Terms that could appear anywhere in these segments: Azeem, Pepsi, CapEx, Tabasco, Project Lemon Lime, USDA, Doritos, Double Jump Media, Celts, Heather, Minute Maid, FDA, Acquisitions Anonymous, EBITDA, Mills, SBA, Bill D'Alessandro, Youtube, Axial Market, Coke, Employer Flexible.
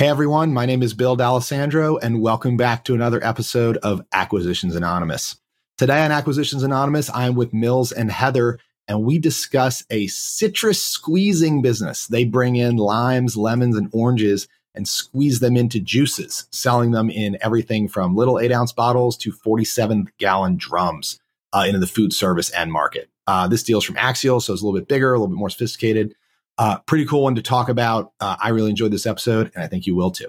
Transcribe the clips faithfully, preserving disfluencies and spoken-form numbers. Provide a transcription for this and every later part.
Hey, everyone. My name is Bill D'Alessandro, and welcome back to another episode of Acquisitions Anonymous. Today on Acquisitions Anonymous, I'm with Mills and Heather, and we discuss a citrus squeezing business. They bring in limes, lemons, and oranges and squeeze them into juices, selling them in everything from little eight-ounce bottles to forty-seven-gallon drums uh, into the food service and market. Uh, this deal's from Axial, so it's a little bit bigger, a little bit more sophisticated. Uh, pretty cool one to talk about. Uh, I really enjoyed this episode, and I think you will too.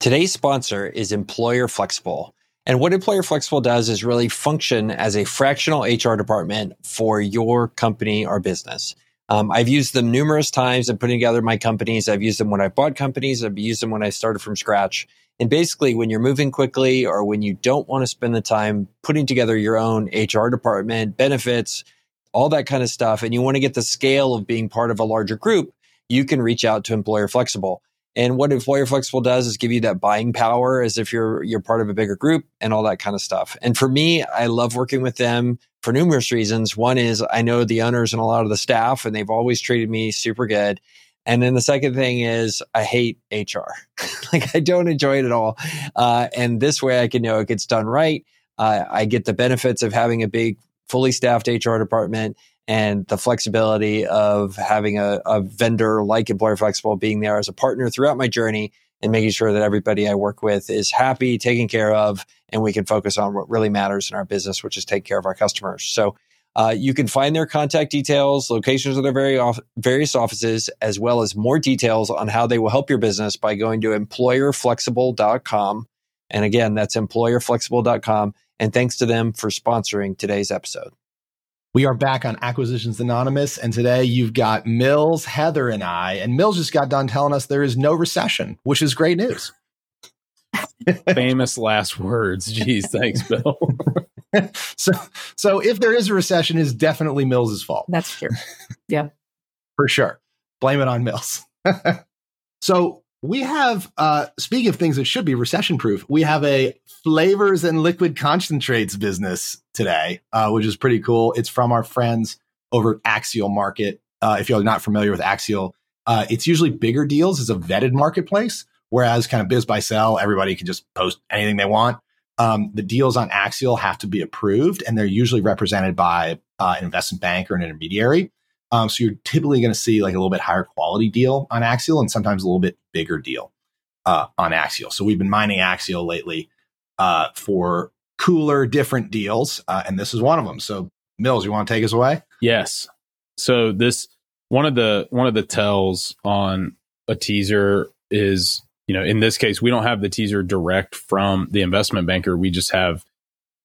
Today's sponsor is Employer Flexible. And what Employer Flexible does is really function as a fractional H R department for your company or business. Um, I've used them numerous times in putting together my companies. I've used them when I bought companies. I've used them when I started from scratch. And basically, when you're moving quickly or when you don't want to spend the time putting together your own H R department, benefits, all that kind of stuff, and you want to get the scale of being part of a larger group, you can reach out to Employer Flexible. And what Employer Flexible does is give you that buying power as if you're you're part of a bigger group and all that kind of stuff. And for me, I love working with them for numerous reasons. One is I know the owners and a lot of the staff, and they've always treated me super good. And then the second thing is I hate H R. Like, I don't enjoy it at all. Uh, and this way I can know it gets done right. Uh, I get the benefits of having a big fully staffed H R department and the flexibility of having a, a vendor like Employer Flexible being there as a partner throughout my journey and making sure that everybody I work with is happy, taken care of, and we can focus on what really matters in our business, which is take care of our customers. So uh, you can find their contact details, locations of their very off- various offices, as well as more details on how they will help your business by going to employer flexible dot com. And again, that's employer flexible dot com. And thanks to them for sponsoring today's episode. We are back on Acquisitions Anonymous. And today you've got Mills, Heather, and I. And Mills just got done telling us there is no recession, which is great news. Famous last words. Geez, thanks, Bill. so so if there is a recession, it's definitely Mills' fault. That's true. Yeah. For sure. Blame it on Mills. So we have, uh, speaking of things that should be recession-proof, we have a flavors and liquid concentrates business today, uh, which is pretty cool. It's from our friends over at Axial Market. Uh, if you're not familiar with Axial, uh, it's usually bigger deals. It's a vetted marketplace, whereas kind of biz by sell, everybody can just post anything they want. Um, the deals on Axial have to be approved, and they're usually represented by uh, an investment bank or an intermediary. Um, so you're typically going to see like a little bit higher quality deal on Axial and sometimes a little bit bigger deal uh, on Axial. So we've been mining Axial lately uh, for cooler, different deals. Uh, and this is one of them. So Mills, you want to take us away? Yes. So this one of the one of the tells on a teaser is, you know, in this case, we don't have the teaser direct from the investment banker. We just have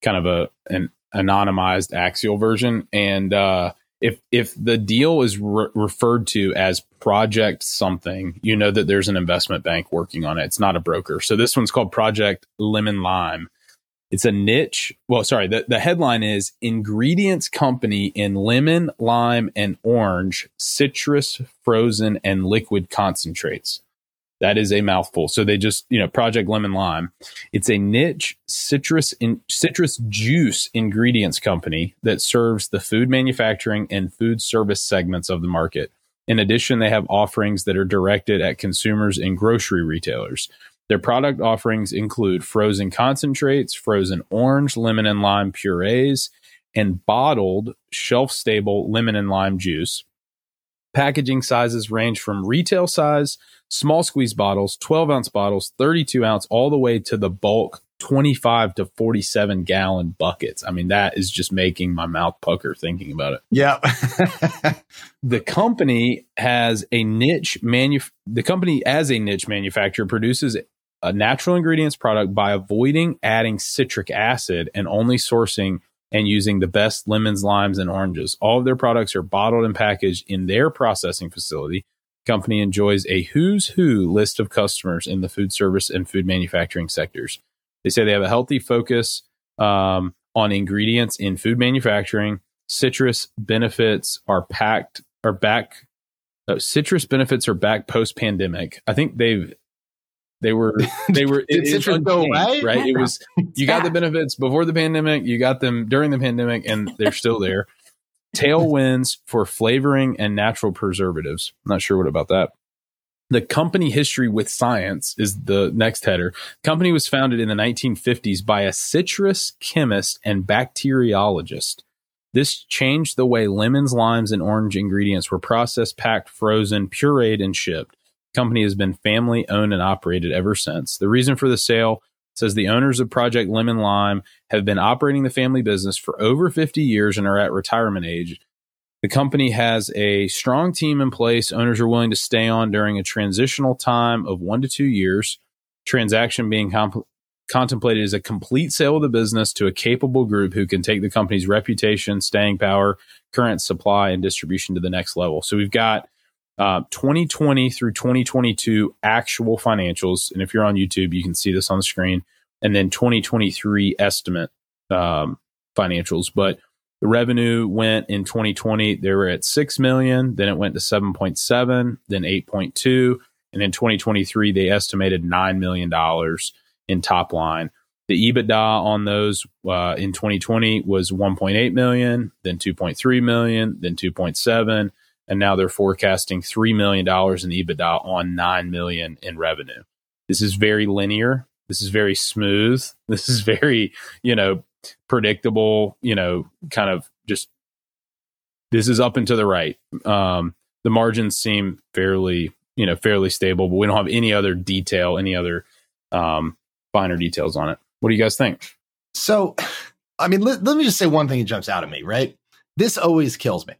kind of a an anonymized Axial version. And uh If if the deal is re- referred to as Project something, you know that there's an investment bank working on it. It's not a broker. So this one's called Project Lemon Lime. It's a niche. Well, sorry. The, the headline is Ingredients Company in Lemon, Lime, and Orange, Citrus, Frozen, and Liquid Concentrates. That is a mouthful. So they just, you know, Project Lemon Lime. It's a niche citrus in, citrus juice ingredients company that serves the food manufacturing and food service segments of the market. In addition, they have offerings that are directed at consumers and grocery retailers. Their product offerings include frozen concentrates, frozen orange, lemon and lime purees, and bottled shelf-stable lemon and lime juice. Packaging sizes range from retail size, small squeeze bottles, twelve-ounce bottles, thirty-two-ounce, all the way to the bulk twenty-five to forty-seven-gallon buckets. I mean, that is just making my mouth pucker thinking about it. Yeah. The company has a niche manu- The company, as a niche manufacturer, produces a natural ingredients product by avoiding adding citric acid and only sourcing and using the best lemons, limes, and oranges. All of their products are bottled and packaged in their processing facility. Company enjoys a who's who list of customers in the food service and food manufacturing sectors. They say they have a healthy focus um, on ingredients in food manufacturing. Citrus benefits are packed or back. Oh, citrus benefits are back post pandemic. I think they've they were they were Did it, citrus go away? Right? It was you got the benefits before the pandemic, you got them during the pandemic, and they're still there. Tailwinds for flavoring and natural preservatives. I'm not sure what about that. The company history with science is the next header. The company was founded in the nineteen fifties by a citrus chemist and bacteriologist. This changed the way lemons, limes, and orange ingredients were processed, packed, frozen, pureed, and shipped. The company has been family owned and operated ever since. The reason for the sale says the owners of Project Lemon Lime have been operating the family business for over fifty years and are at retirement age. The company has a strong team in place. Owners are willing to stay on during a transitional time of one to two years. Transaction being comp- contemplated is a complete sale of the business to a capable group who can take the company's reputation, staying power, current supply, and distribution to the next level. So we've got uh, twenty twenty through twenty twenty-two actual financials. And if you're on YouTube, you can see this on the screen. And then twenty twenty-three estimate um, financials. But the revenue went in twenty twenty, they were at six million dollars, then it went to seven point seven, then eight point two, and in twenty twenty-three, they estimated nine million dollars in top line. The EBITDA on those uh, in twenty twenty was one point eight million dollars, then two point three million dollars, then two point seven, and now they're forecasting three million dollars in EBITDA on nine million dollars in revenue. This is very linear. This is very smooth. This is very, you know, predictable, you know, kind of just, this is up and to the right. Um, the margins seem fairly, you know, fairly stable, but we don't have any other detail, any other um, finer details on it. What do you guys think? So, I mean, let, let me just say one thing that jumps out at me, right? This always kills me.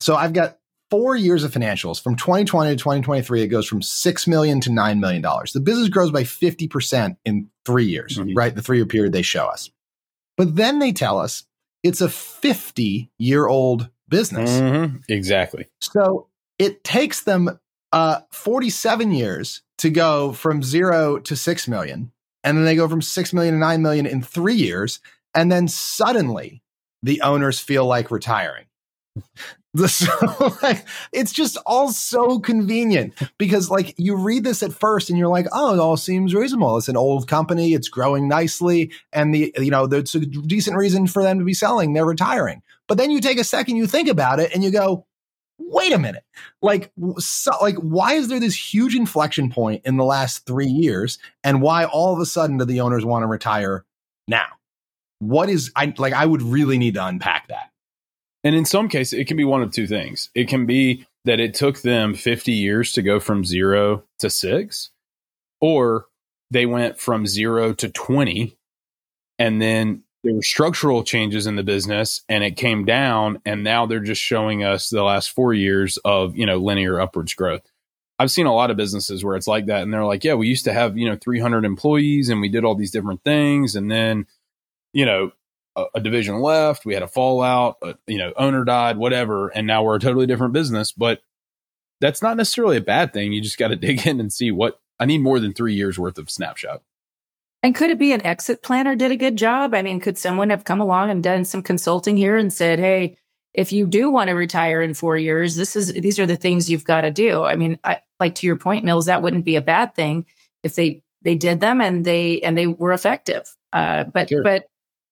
So I've got four years of financials from twenty twenty to twenty twenty-three. It goes from six million dollars to nine million dollars. The business grows by fifty percent in three years, mm-hmm. right? The three year period they show us. But then they tell us it's a fifty-year-old business. Mm-hmm. Exactly. So it takes them uh, forty-seven years to go from zero to six million. And then they go from six million to nine million in three years. And then suddenly the owners feel like retiring. So, like, it's just all so convenient because, like, you read this at first and you're like, oh, it all seems reasonable. It's an old company. It's growing nicely. And the, you know, there's a decent reason for them to be selling. They're retiring. But then you take a second, you think about it and you go, wait a minute. Like, so, like, why is there this huge inflection point in the last three years? And why all of a sudden do the owners want to retire now? What is, I like, I would really need to unpack that. And in some cases, it can be one of two things. It can be that it took them fifty years to go from zero to six, or they went from zero to twenty, and then there were structural changes in the business, and it came down, and now they're just showing us the last four years of, you know, linear upwards growth. I've seen a lot of businesses where it's like that, and they're like, yeah, we used to have, you know, three hundred employees, and we did all these different things, and then, you know, a division left, we had a fallout, a, you know, owner died, whatever. And now we're a totally different business, but that's not necessarily a bad thing. You just got to dig in and see what I need more than three years worth of snapshot. And could it be an exit planner did a good job? I mean, could someone have come along and done some consulting here and said, hey, if you do want to retire in four years, this is, these are the things you've got to do. I mean, I, like to your point, Mills, that wouldn't be a bad thing if they, they did them and they, and they were effective. Uh, but, sure. but,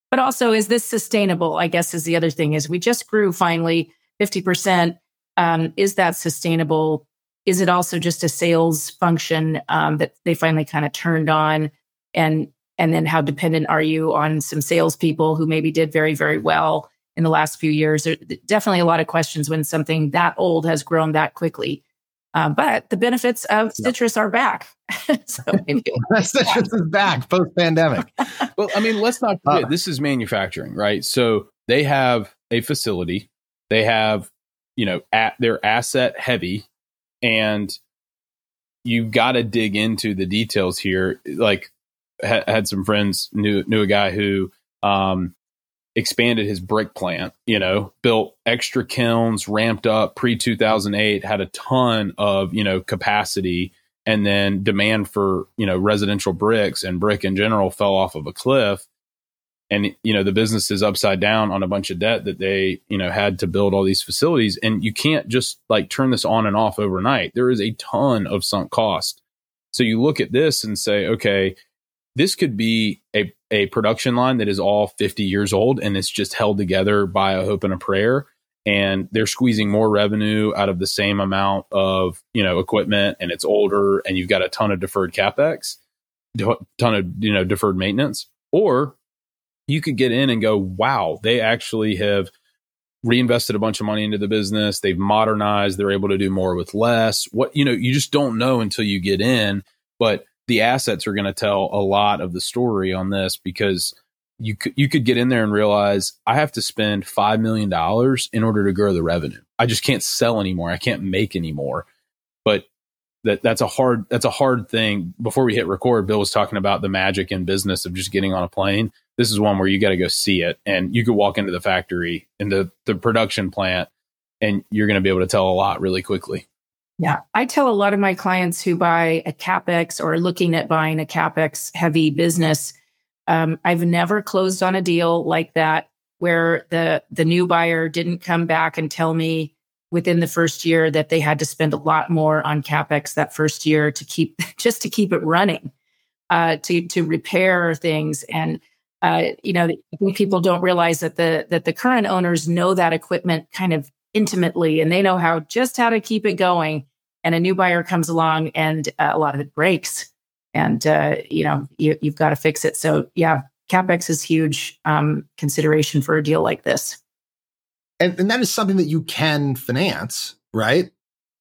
But also, is this sustainable? I guess is the other thing is we just grew finally fifty percent. Um, is that sustainable? Is it also just a sales function um, that they finally kind of turned on? And and then how dependent are you on some salespeople who maybe did very, very well in the last few years? There are definitely a lot of questions when something that old has grown that quickly. Uh, but the benefits of citrus yep. are back. so maybe Citrus is back post-pandemic. Well, I mean, let's not forget, uh, this is manufacturing, right? So they have a facility. They have, you know, at, they're asset heavy. And you've got to dig into the details here. Like, ha- had some friends, knew, knew a guy who um, expanded his brick plant, you know, built extra kilns, ramped up pre two thousand eight, had a ton of, you know, capacity, and then demand for, you know, residential bricks and brick in general fell off of a cliff. And, you know, the business is upside down on a bunch of debt that they, you know, had to build all these facilities. And you can't just like turn this on and off overnight. There is a ton of sunk cost. So you look at this and say, okay, this could be a, a production line that is all fifty years old and it's just held together by a hope and a prayer. and they're squeezing more revenue out of the same amount of, you know, equipment, and it's older, and you've got a ton of deferred capex, ton of, you know, deferred maintenance. Or you could get in and go, wow, they actually have reinvested a bunch of money into the business. They've modernized. They're able to do more with less. What, you know, you just don't know until you get in, but the assets are going to tell a lot of the story on this, because you could, you could get in there and realize I have to spend five million dollars in order to grow the revenue. I just can't sell anymore. I can't make anymore. But that that's a hard, that's a hard thing. Before we hit record, Bill was talking about the magic in business of just getting on a plane. This is one where you got to go see it, and you could walk into the factory and the, the production plant, and you're going to be able to tell a lot really quickly. Yeah. I tell a lot of my clients who buy a CapEx or are looking at buying a CapEx heavy business, um, I've never closed on a deal like that where the, the new buyer didn't come back and tell me within the first year that they had to spend a lot more on CapEx that first year to keep, just to keep it running, uh, to, to repair things. And, uh, you know, people don't realize that the, that the current owners know that equipment kind of intimately, and they know how just how to keep it going. And a new buyer comes along, and uh, a lot of it breaks, and uh, you know you, you've got to fix it. So yeah, CapEx is huge um, consideration for a deal like this. And, and that is something that you can finance, right,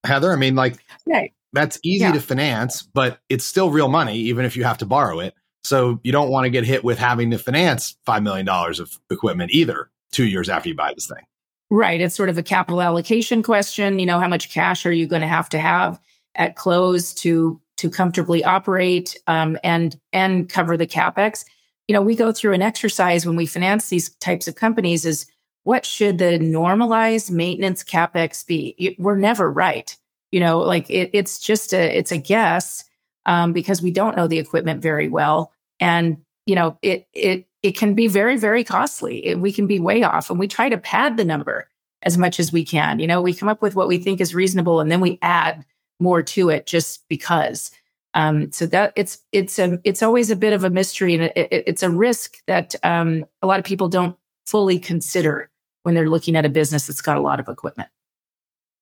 Heather? I mean, like right. that's easy yeah. to finance, but it's still real money, even if you have to borrow it. So you don't want to get hit with having to finance five million dollars of equipment either two years after you buy this thing. Right. It's sort of a capital allocation question. You know, how much cash are you going to have to have at close to to comfortably operate um, and and cover the CapEx? You know, we go through an exercise when we finance these types of companies is what should the normalized maintenance CapEx be? It, we're never right. You know, like it, it's just a it's a guess um, because we don't know the equipment very well. And, you know, it it. It can be very, very costly. We can be way off, and we try to pad the number as much as we can. You know, we come up with what we think is reasonable, and then we add more to it just because. Um, so that it's it's a it's always a bit of a mystery, and it, it, it's a risk that um, a lot of people don't fully consider when they're looking at a business that's got a lot of equipment.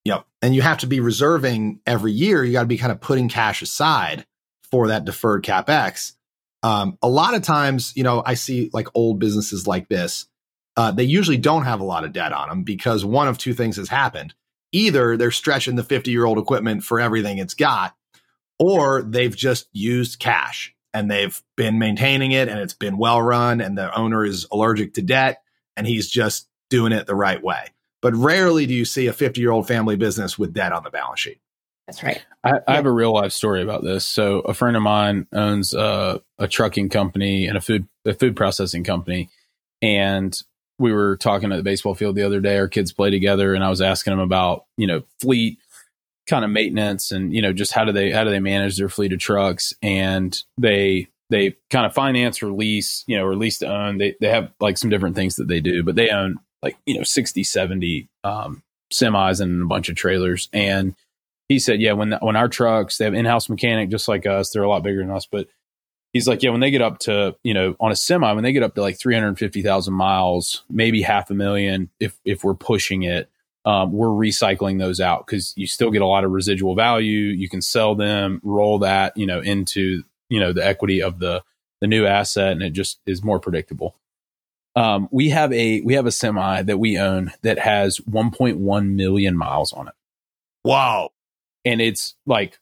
Yep, and you have to be reserving every year. You got to be kind of putting cash aside for that deferred CapEx. Um, a lot of times, you know, I see like old businesses like this, uh, they usually don't have a lot of debt on them because one of two things has happened. Either they're stretching the fifty-year-old equipment for everything it's got, or they've just used cash and they've been maintaining it and it's been well run, and the owner is allergic to debt and he's just doing it the right way. But rarely do you see a fifty-year-old family business with debt on the balance sheet. That's right. I, yeah. I have a real life story about this. So a friend of mine owns uh, a trucking company and a food a food processing company. And we were talking at the baseball field the other day. Our kids play together, and I was asking him about, you know, fleet kind of maintenance and, you know, just how do they how do they manage their fleet of trucks? And they they kind of finance or lease, you know, or lease to own. They they have like some different things that they do, but they own like, you know, sixty, seventy um, semis and a bunch of trailers. And he said, yeah, when when our trucks, they have in-house mechanic just like us. They're a lot bigger than us. But he's like, yeah, when they get up to, you know, on a semi, when they get up to like three hundred fifty thousand miles, maybe half a million, if if we're pushing it, um, we're recycling those out because you still get a lot of residual value. You can sell them, roll that, you know, into, you know, the equity of the the new asset. And it just is more predictable. Um, we have a we have a semi that we own that has one point one million miles on it. Wow. And it's like,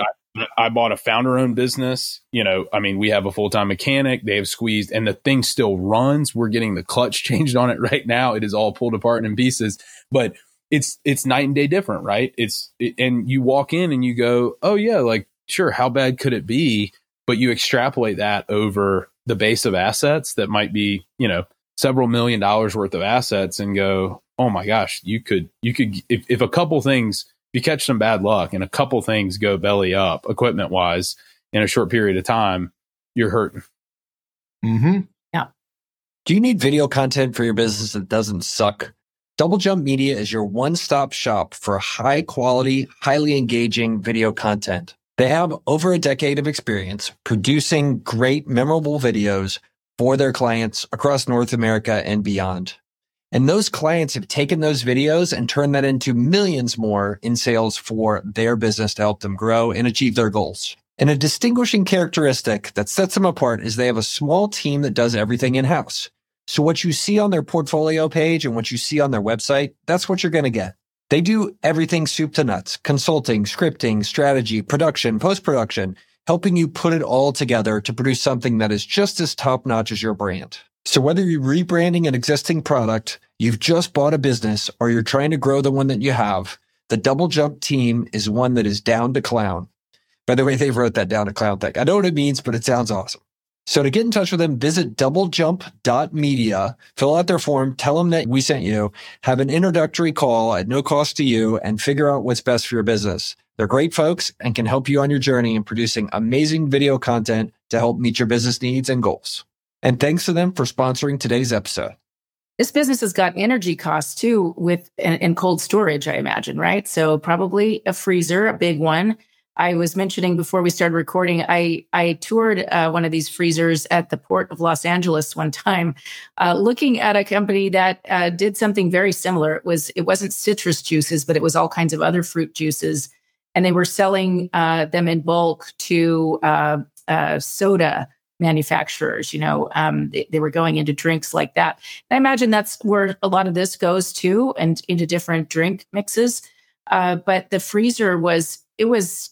I, I bought a founder-owned business. You know, I mean, we have a full-time mechanic. They have squeezed, and the thing still runs. We're getting the clutch changed on it right now. It is all pulled apart in pieces, but it's it's night and day different, right? It's it, and you walk in and you go, oh yeah, like sure, how bad could it be? But you extrapolate that over the base of assets that might be, you know, several million dollars worth of assets, and go, oh my gosh, you could you could if if a couple things. You catch some bad luck and a couple things go belly up equipment wise in a short period of time, you're hurting. Mm-hmm. Yeah. Do you need video content for your business that doesn't suck? Double Jump Media is your one-stop shop for high quality, highly engaging video content. They have over a decade of experience producing great, memorable videos for their clients across North America and beyond. And those clients have taken those videos and turned that into millions more in sales for their business to help them grow and achieve their goals. And a distinguishing characteristic that sets them apart is they have a small team that does everything in-house. So what you see on their portfolio page and what you see on their website, that's what you're going to get. They do everything soup to nuts: consulting, scripting, strategy, production, post-production, helping you put it all together to produce something that is just as top-notch as your brand. So whether you're rebranding an existing product, you've just bought a business, or you're trying to grow the one that you have, the Double Jump team is one that is down to clown. By the way, they wrote that down to clown thing. I know what it means, but it sounds awesome. So to get in touch with them, visit double jump dot media, fill out their form, tell them that we sent you, have an introductory call at no cost to you, and figure out what's best for your business. They're great folks and can help you on your journey in producing amazing video content to help meet your business needs and goals. And thanks to them for sponsoring today's episode. This business has got energy costs too, with and, and cold storage, I imagine, right? So probably a freezer, a big one. I was mentioning before we started recording, I, I toured uh, one of these freezers at the Port of Los Angeles one time, uh, looking at a company that uh, did something very similar. It was, it wasn't citrus juices, but it was all kinds of other fruit juices. And they were selling uh, them in bulk to uh, uh, soda manufacturers. You know, um, they, they were going into drinks like that. And I imagine that's where a lot of this goes to, and into different drink mixes. Uh, but the freezer was, it was,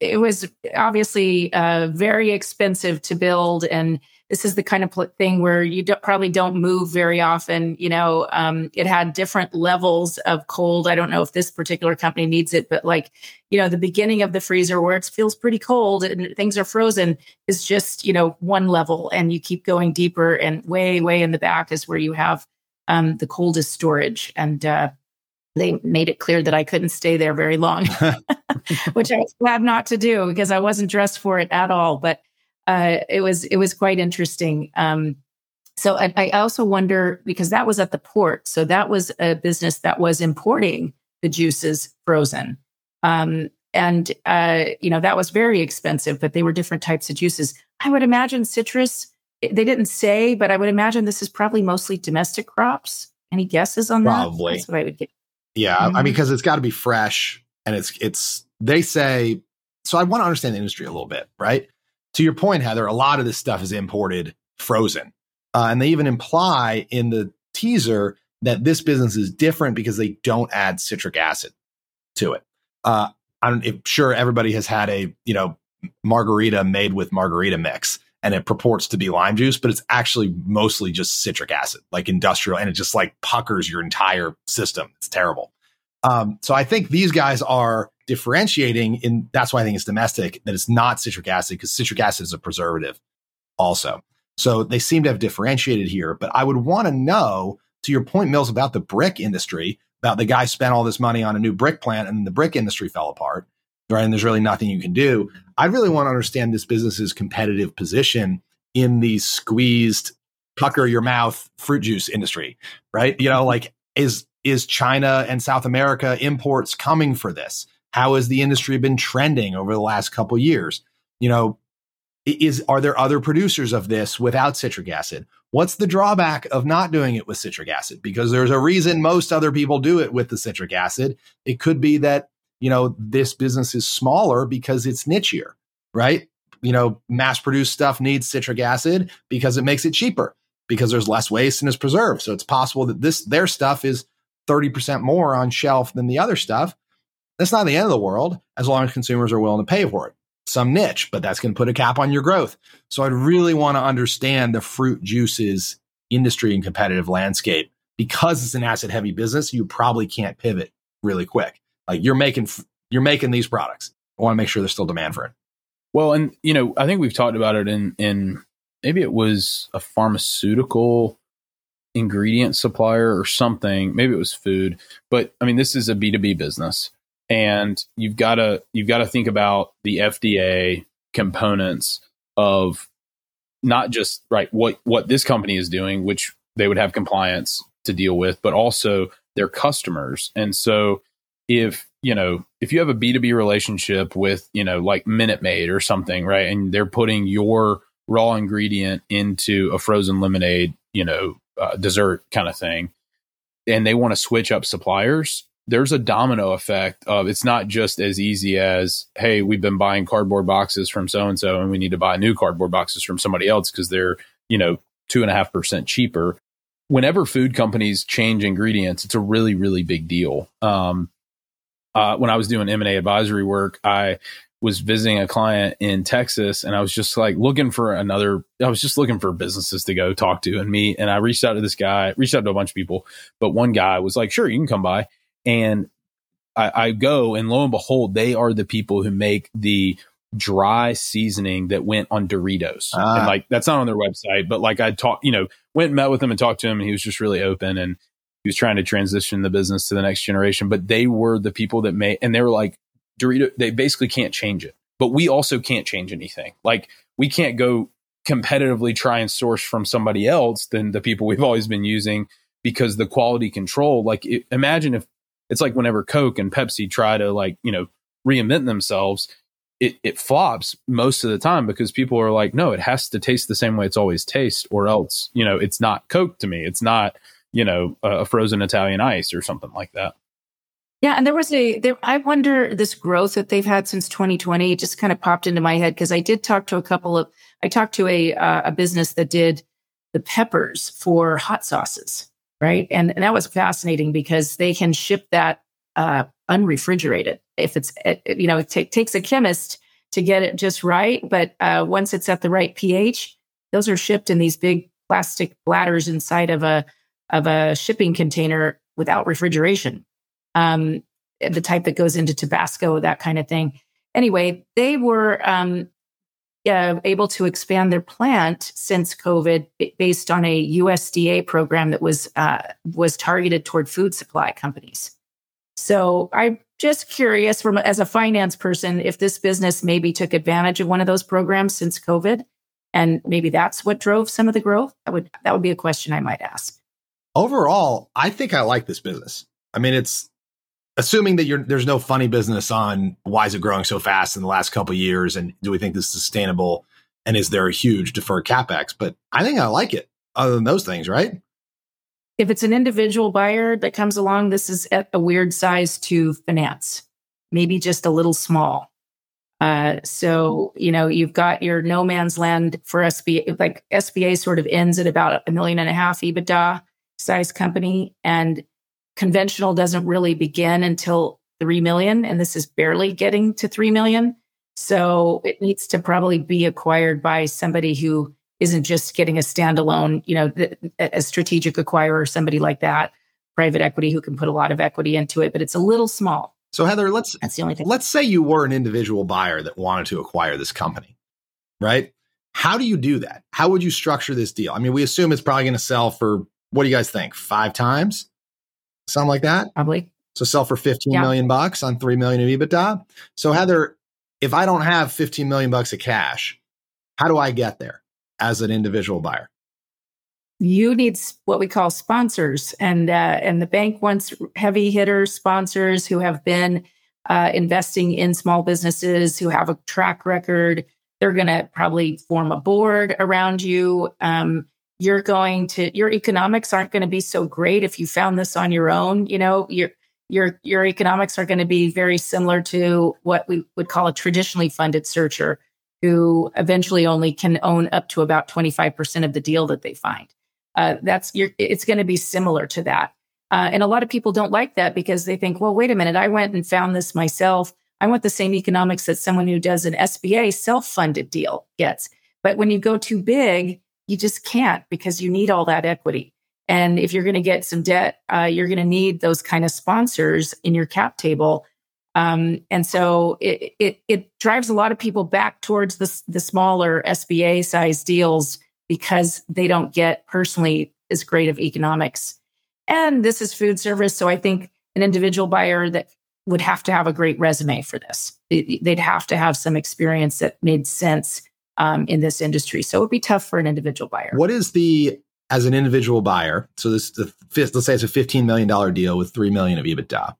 It was obviously uh, very expensive to build, and this is the kind of pl- thing where you do- probably don't move very often. You know, um, it had different levels of cold. I don't know if this particular company needs it, but like, you know, the beginning of the freezer where it feels pretty cold and things are frozen is just, you know, one level, and you keep going deeper, and way, way in the back is where you have um, the coldest storage. And uh, they made it clear that I couldn't stay there very long. Which I was glad not to do, because I wasn't dressed for it at all. But uh, it was it was quite interesting. Um, so I, I also wonder, because that was at the port. So that was a business that was importing the juices frozen. Um, and, uh, you know, that was very expensive, but they were different types of juices. I would imagine citrus, they didn't say, but I would imagine this is probably mostly domestic crops. Any guesses on that? Probably. That's what I would get. Yeah, mm-hmm. I mean, because it's got to be fresh. And it's, it's, they say, so I want to understand the industry a little bit, right? To your point, Heather, a lot of this stuff is imported frozen. Uh, and they even imply in the teaser that this business is different because they don't add citric acid to it. Uh, I'm sure everybody has had a, you know, margarita made with margarita mix, and it purports to be lime juice, but it's actually mostly just citric acid, like industrial, and it just like puckers your entire system. It's terrible. Um, so I think these guys are differentiating, in that's why I think it's domestic, that it's not citric acid, because citric acid is a preservative also. So they seem to have differentiated here, but I would want to know, to your point, Mills, about the brick industry, about the guy spent all this money on a new brick plant and the brick industry fell apart, right? And there's really nothing you can do. I really want to understand this business's competitive position in the squeezed, pucker your mouth fruit juice industry, right? You know, like is... Is China and South America imports coming for this? How has the industry been trending over the last couple of years? You know, is are there other producers of this without citric acid? What's the drawback of not doing it with citric acid? Because there's a reason most other people do it with the citric acid. It could be that, you know, this business is smaller because it's nichier, right? You know, mass-produced stuff needs citric acid because it makes it cheaper, because there's less waste and is preserved. So it's possible that this their stuff is thirty percent more on shelf than the other stuff. That's not the end of the world, as long as consumers are willing to pay for it. Some niche, but that's going to put a cap on your growth. So I'd really want to understand the fruit juices industry and competitive landscape. Because it's an asset heavy business, you probably can't pivot really quick. Like you're making, you're making these products. I want to make sure there's still demand for it. Well, and you know, I think we've talked about it in, in maybe it was a pharmaceutical ingredient supplier or something, maybe it was food, but I mean, this is a B two B business, and you've got to, you've got to think about the F D A components of not just right, what, what this company is doing, which they would have compliance to deal with, but also their customers. And so if, you know, if you have a B two B relationship with, you know, like Minute Maid or something, right, and they're putting your raw ingredient into a frozen lemonade, you know, Uh, dessert kind of thing, and they want to switch up suppliers, there's a domino effect of it's not just as easy as, hey, we've been buying cardboard boxes from so-and-so and we need to buy new cardboard boxes from somebody else because they're, you know, two and a half percent cheaper. Whenever food companies change ingredients, it's a really, really big deal. Um, uh, when I was doing M and A advisory work, I was visiting a client in Texas and I was just like looking for another, I was just looking for businesses to go talk to and meet. And I reached out to this guy, reached out to a bunch of people, but one guy was like, sure, you can come by. And I, I go and lo and behold, they are the people who make the dry seasoning that went on Doritos. Ah. And like, that's not on their website, but like I talked, you know, went and met with him and talked to him and he was just really open and he was trying to transition the business to the next generation. But they were the people that made, and they were like, Dorito, they basically can't change it, but we also can't change anything. Like we can't go competitively try and source from somebody else than the people we've always been using because the quality control, like it, imagine if it's like whenever Coke and Pepsi try to like, you know, reinvent themselves, it, it flops most of the time because people are like, no, it has to taste the same way it's always tastes or else, you know, it's not Coke to me. It's not, you know, a frozen Italian ice or something like that. Yeah. And there was a, there, I wonder this growth that they've had since twenty twenty just kind of popped into my head because I did talk to a couple of, I talked to a uh, a business that did the peppers for hot sauces, right? And, and that was fascinating because they can ship that uh, unrefrigerated. If it's, you know, it t- takes a chemist to get it just right. But uh, once it's at the right pH, those are shipped in these big plastic bladders inside of a, of a shipping container without refrigeration. Um, the type that goes into Tabasco, that kind of thing. Anyway, they were um, yeah, able to expand their plant since COVID b- based on a U S D A program that was uh, was targeted toward food supply companies. So I'm just curious, from as a finance person, if this business maybe took advantage of one of those programs since COVID, and maybe that's what drove some of the growth. That would that would be a question I might ask. Overall, I think I like this business. I mean, it's. Assuming that you're, there's no funny business on why is it growing so fast in the last couple of years, and do we think this is sustainable, and is there a huge deferred capex? But I think I like it. Other than those things, right? If it's an individual buyer that comes along, this is at a weird size to finance, maybe just a little small. Uh, so you know, you've got your no man's land for S B A. Like S B A sort of ends at about a million and a half EBITDA size company, and conventional doesn't really begin until three million, and this is barely getting to three million. So it needs to probably be acquired by somebody who isn't just getting a standalone, you know, th- a strategic acquirer, somebody like that, private equity who can put a lot of equity into it, but it's a little small. So Heather, let's, that's the only thing. Let's say you were an individual buyer that wanted to acquire this company, right? How do you do that? How would you structure this deal? I mean, we assume it's probably going to sell for, what do you guys think? Five times? Something like that? Probably. So sell for fifteen yeah. million bucks on three million of EBITDA. So Heather, if I don't have fifteen million bucks of cash, how do I get there as an individual buyer? You need what we call sponsors, and uh, and the bank wants heavy hitter sponsors who have been uh, investing in small businesses, who have a track record. They're going to probably form a board around you. Um, You're going to, your economics aren't going to be so great if you found this on your own. You know, your your your economics are going to be very similar to what we would call a traditionally funded searcher, who eventually only can own up to about twenty-five percent of the deal that they find. Uh, that's your. It's going to be similar to that, uh, and a lot of people don't like that because they think, well, wait a minute, I went and found this myself. I want the same economics that someone who does an S B A self-funded deal gets. But when you go too big, you just can't, because you need all that equity. And if you're going to get some debt, uh, you're going to need those kind of sponsors in your cap table. Um, and so it, it it drives a lot of people back towards the, the smaller S B A size deals because they don't get personally as great of economics. And this is food service. So I think an individual buyer that would have to have a great resume for this. They'd have to have some experience that made sense Um, in this industry. So it would be tough for an individual buyer. What is the, as an individual buyer, so this, the, let's say it's a fifteen million dollars deal with three million dollars of EBITDA.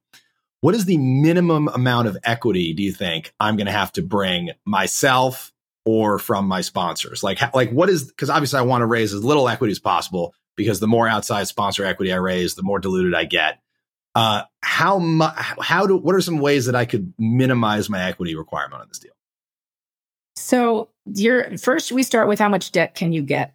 What is the minimum amount of equity, do you think, I'm going to have to bring myself or from my sponsors? Like, like what is, because obviously I want to raise as little equity as possible, because the more outside sponsor equity I raise, the more diluted I get. Uh, how mu- how do what are some ways that I could minimize my equity requirement on this deal? So you're, first, we start with how much debt can you get?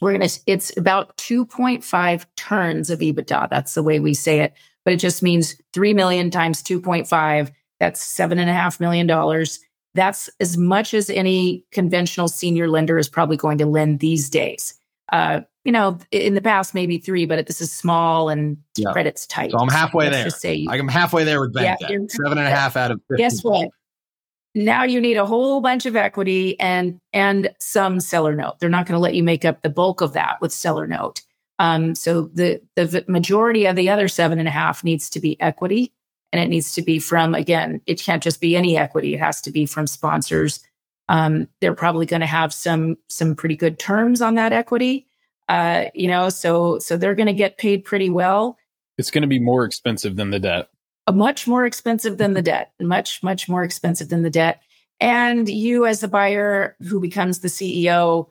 We're gonna it's about two point five turns of EBITDA. That's the way we say it, but it just means three million times two point five. That's seven and a half million dollars. That's as much as any conventional senior lender is probably going to lend these days. Uh, you know, in the past, maybe three, but this is small and yeah. credit's tight. So I'm halfway Let's there. Just say, I'm halfway there with bank yeah, debt. Seven and a half out of fifteen. Guess what? Now you need a whole bunch of equity and and some seller note. They're not going to let you make up the bulk of that with seller note. Um, so the the majority of the other seven and a half needs to be equity. And it needs to be from, again, it can't just be any equity. It has to be from sponsors. Um, they're probably going to have some some pretty good terms on that equity. Uh, you know, so so they're going to get paid pretty well. It's going to be more expensive than the debt. Uh, much more expensive than the debt. Much, much more expensive than the debt. And you as the buyer who becomes the C E O,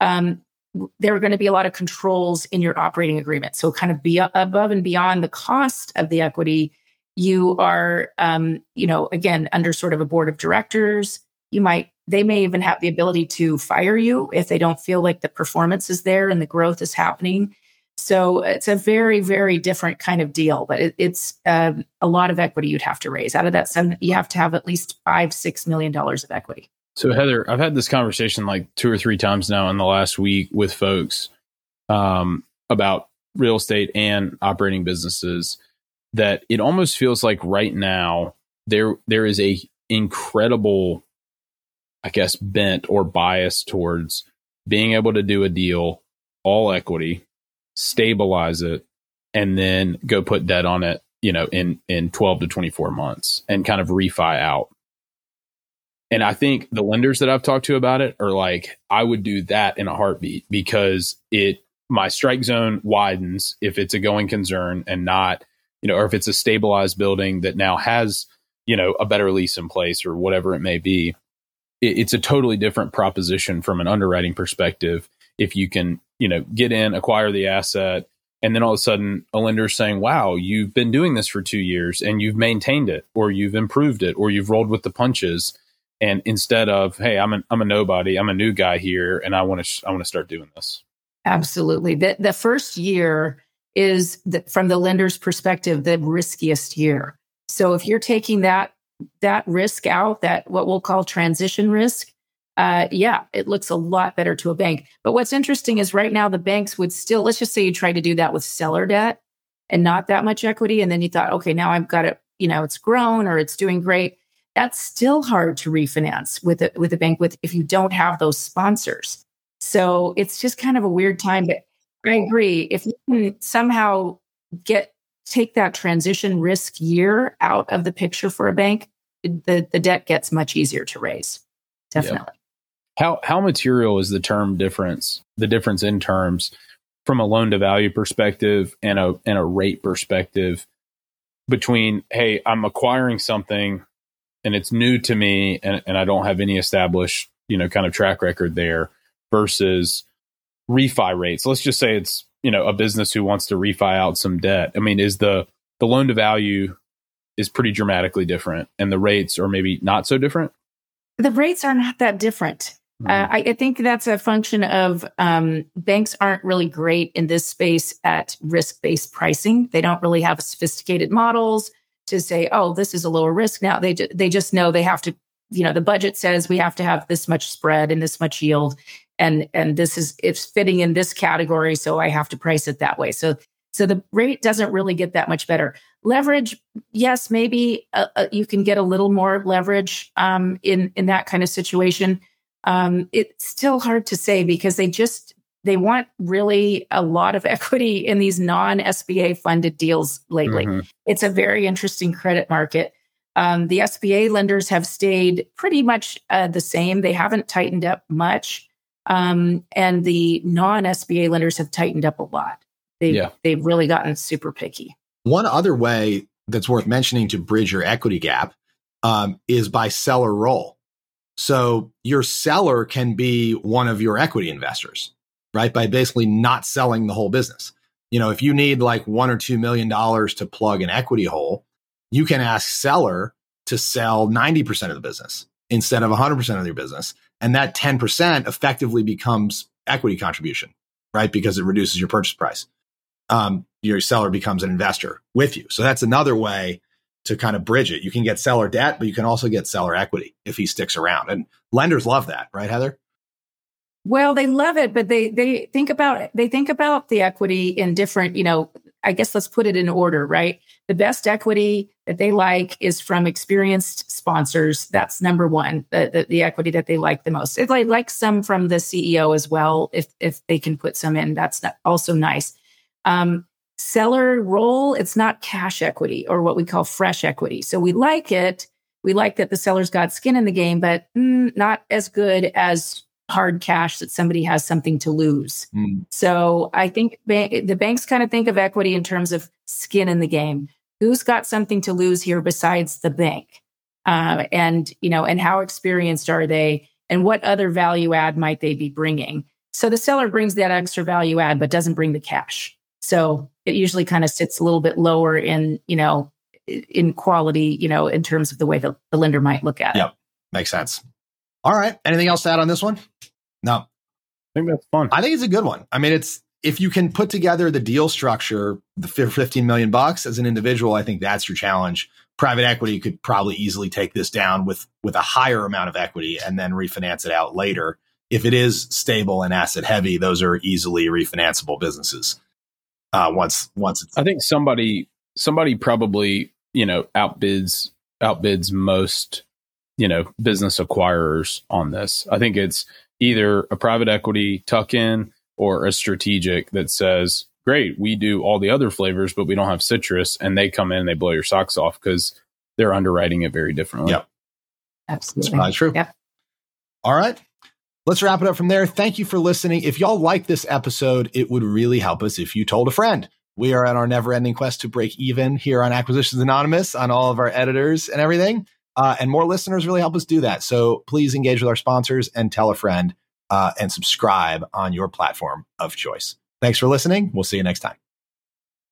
um, there are going to be a lot of controls in your operating agreement. So kind of be above and beyond the cost of the equity. You are, um, you know, again, under sort of a board of directors. You might, they may even have the ability to fire you if they don't feel like the performance is there and the growth is happening. So it's a very, very different kind of deal, but it, it's um, a lot of equity you'd have to raise out of that. So you have to have at least five, six million dollars of equity. So Heather, I've had this conversation like two or three times now in the last week with folks um, about real estate and operating businesses. That it almost feels like right now there there is a incredible, I guess, bent or bias towards being able to do a deal, all equity, stabilize it, and then go put debt on it, you know, in, in twelve to twenty-four months and kind of refi out. And I think the lenders that I've talked to about it are like, I would do that in a heartbeat because it my strike zone widens if it's a going concern and not, you know, or if it's a stabilized building that now has, you know, a better lease in place or whatever it may be. It, it's a totally different proposition from an underwriting perspective. If you can, you know, get in, acquire the asset, and then all of a sudden a lender is saying, wow, you've been doing this for two years and you've maintained it or you've improved it or you've rolled with the punches. And instead of, hey, I'm, an, I'm a nobody, I'm a new guy here and I want to sh- I want to start doing this. Absolutely. The, the first year is the, from the lender's perspective, the riskiest year. So if you're taking that that risk out, that what we'll call transition risk, uh, yeah, it looks a lot better to a bank. But what's interesting is right now the banks would still, let's just say you try to do that with seller debt and not that much equity. And then you thought, okay, now I've got it, you know, it's grown or it's doing great. That's still hard to refinance with a, with a bank with if you don't have those sponsors. So it's just kind of a weird time, but I agree. If you can somehow get take that transition risk year out of the picture for a bank, the, the debt gets much easier to raise. Definitely. Yeah. How how material is the term difference, the difference in terms from a loan to value perspective and a and a rate perspective between, hey, I'm acquiring something and it's new to me and, and I don't have any established, you know, kind of track record there versus refi rates. Let's just say it's, you know, a business who wants to refi out some debt. I mean, is the, the loan to value is pretty dramatically different and the rates are maybe not so different? The rates are not that different. Mm-hmm. Uh, I, I think that's a function of um, banks aren't really great in this space at risk-based pricing. They don't really have sophisticated models to say, oh, this is a lower risk. Now they, they just know they have to, you know, the budget says we have to have this much spread and this much yield. And and this is, it's fitting in this category, so I have to price it that way. So so the rate doesn't really get that much better. Leverage, yes, maybe uh, uh, you can get a little more leverage um, in in that kind of situation. Um, it's still hard to say because they just they want really a lot of equity in these non S B A funded deals lately. Mm-hmm. It's a very interesting credit market. Um, the S B A lenders have stayed pretty much uh, the same. They haven't tightened up much. Um, and the non S B A lenders have tightened up a lot. They've, yeah. they've really gotten super picky. One other way that's worth mentioning to bridge your equity gap um, is by seller role. So your seller can be one of your equity investors. right? By basically not selling the whole business. You know, if you need like one or two million dollars to plug an equity hole, you can ask seller to sell ninety percent of the business instead of one hundred percent of their business. And that ten percent effectively becomes equity contribution, right? Because it reduces your purchase price. Um, your seller becomes an investor with you. So that's another way to kind of bridge it. You can get seller debt, but you can also get seller equity if he sticks around. And lenders love that, right, Heather? Well, they love it, but they they think about they think about the equity in different, you know, I guess let's put it in order, right? The best equity that they like is from experienced sponsors. That's number one, the, the, the equity that they like the most. They like some from the C E O as well, if if they can put some in. That's also nice. Um, seller role, it's not cash equity or what we call fresh equity. So we like it. We like that the seller's got skin in the game, but mm, not as good as hard cash that somebody has something to lose. Mm. So I think ba- the banks kind of think of equity in terms of skin in the game. Who's got something to lose here besides the bank? Uh, and, you know, and how experienced are they? And what other value add might they be bringing? So the seller brings that extra value add, but doesn't bring the cash. So it usually kind of sits a little bit lower in, you know, in quality, you know, in terms of the way the, the lender might look at it. Yep. Makes sense. All right. Anything else to add on this one? No. I think that's fun. I think it's a good one. I mean, it's if you can put together the deal structure, the fifteen million bucks as an individual, I think that's your challenge. Private equity could probably easily take this down with with a higher amount of equity and then refinance it out later. If it is stable and asset heavy, those are easily refinanceable businesses. Uh, once once it's I think somebody somebody probably, you know, outbids outbids most, you know, business acquirers on this. I think it's either a private equity tuck in or a strategic that says, great, we do all the other flavors, but we don't have citrus. And they come in and they blow your socks off because they're underwriting it very differently. Yep. Absolutely. That's probably true. Yep. All right. Let's wrap it up from there. Thank you for listening. If y'all like this episode, it would really help us if you told a friend. We are on our never ending quest to break even here on Acquisitions Anonymous on all of our editors and everything. Uh, and more listeners really help us do that. So please engage with our sponsors and tell a friend uh, and subscribe on your platform of choice. Thanks for listening. We'll see you next time.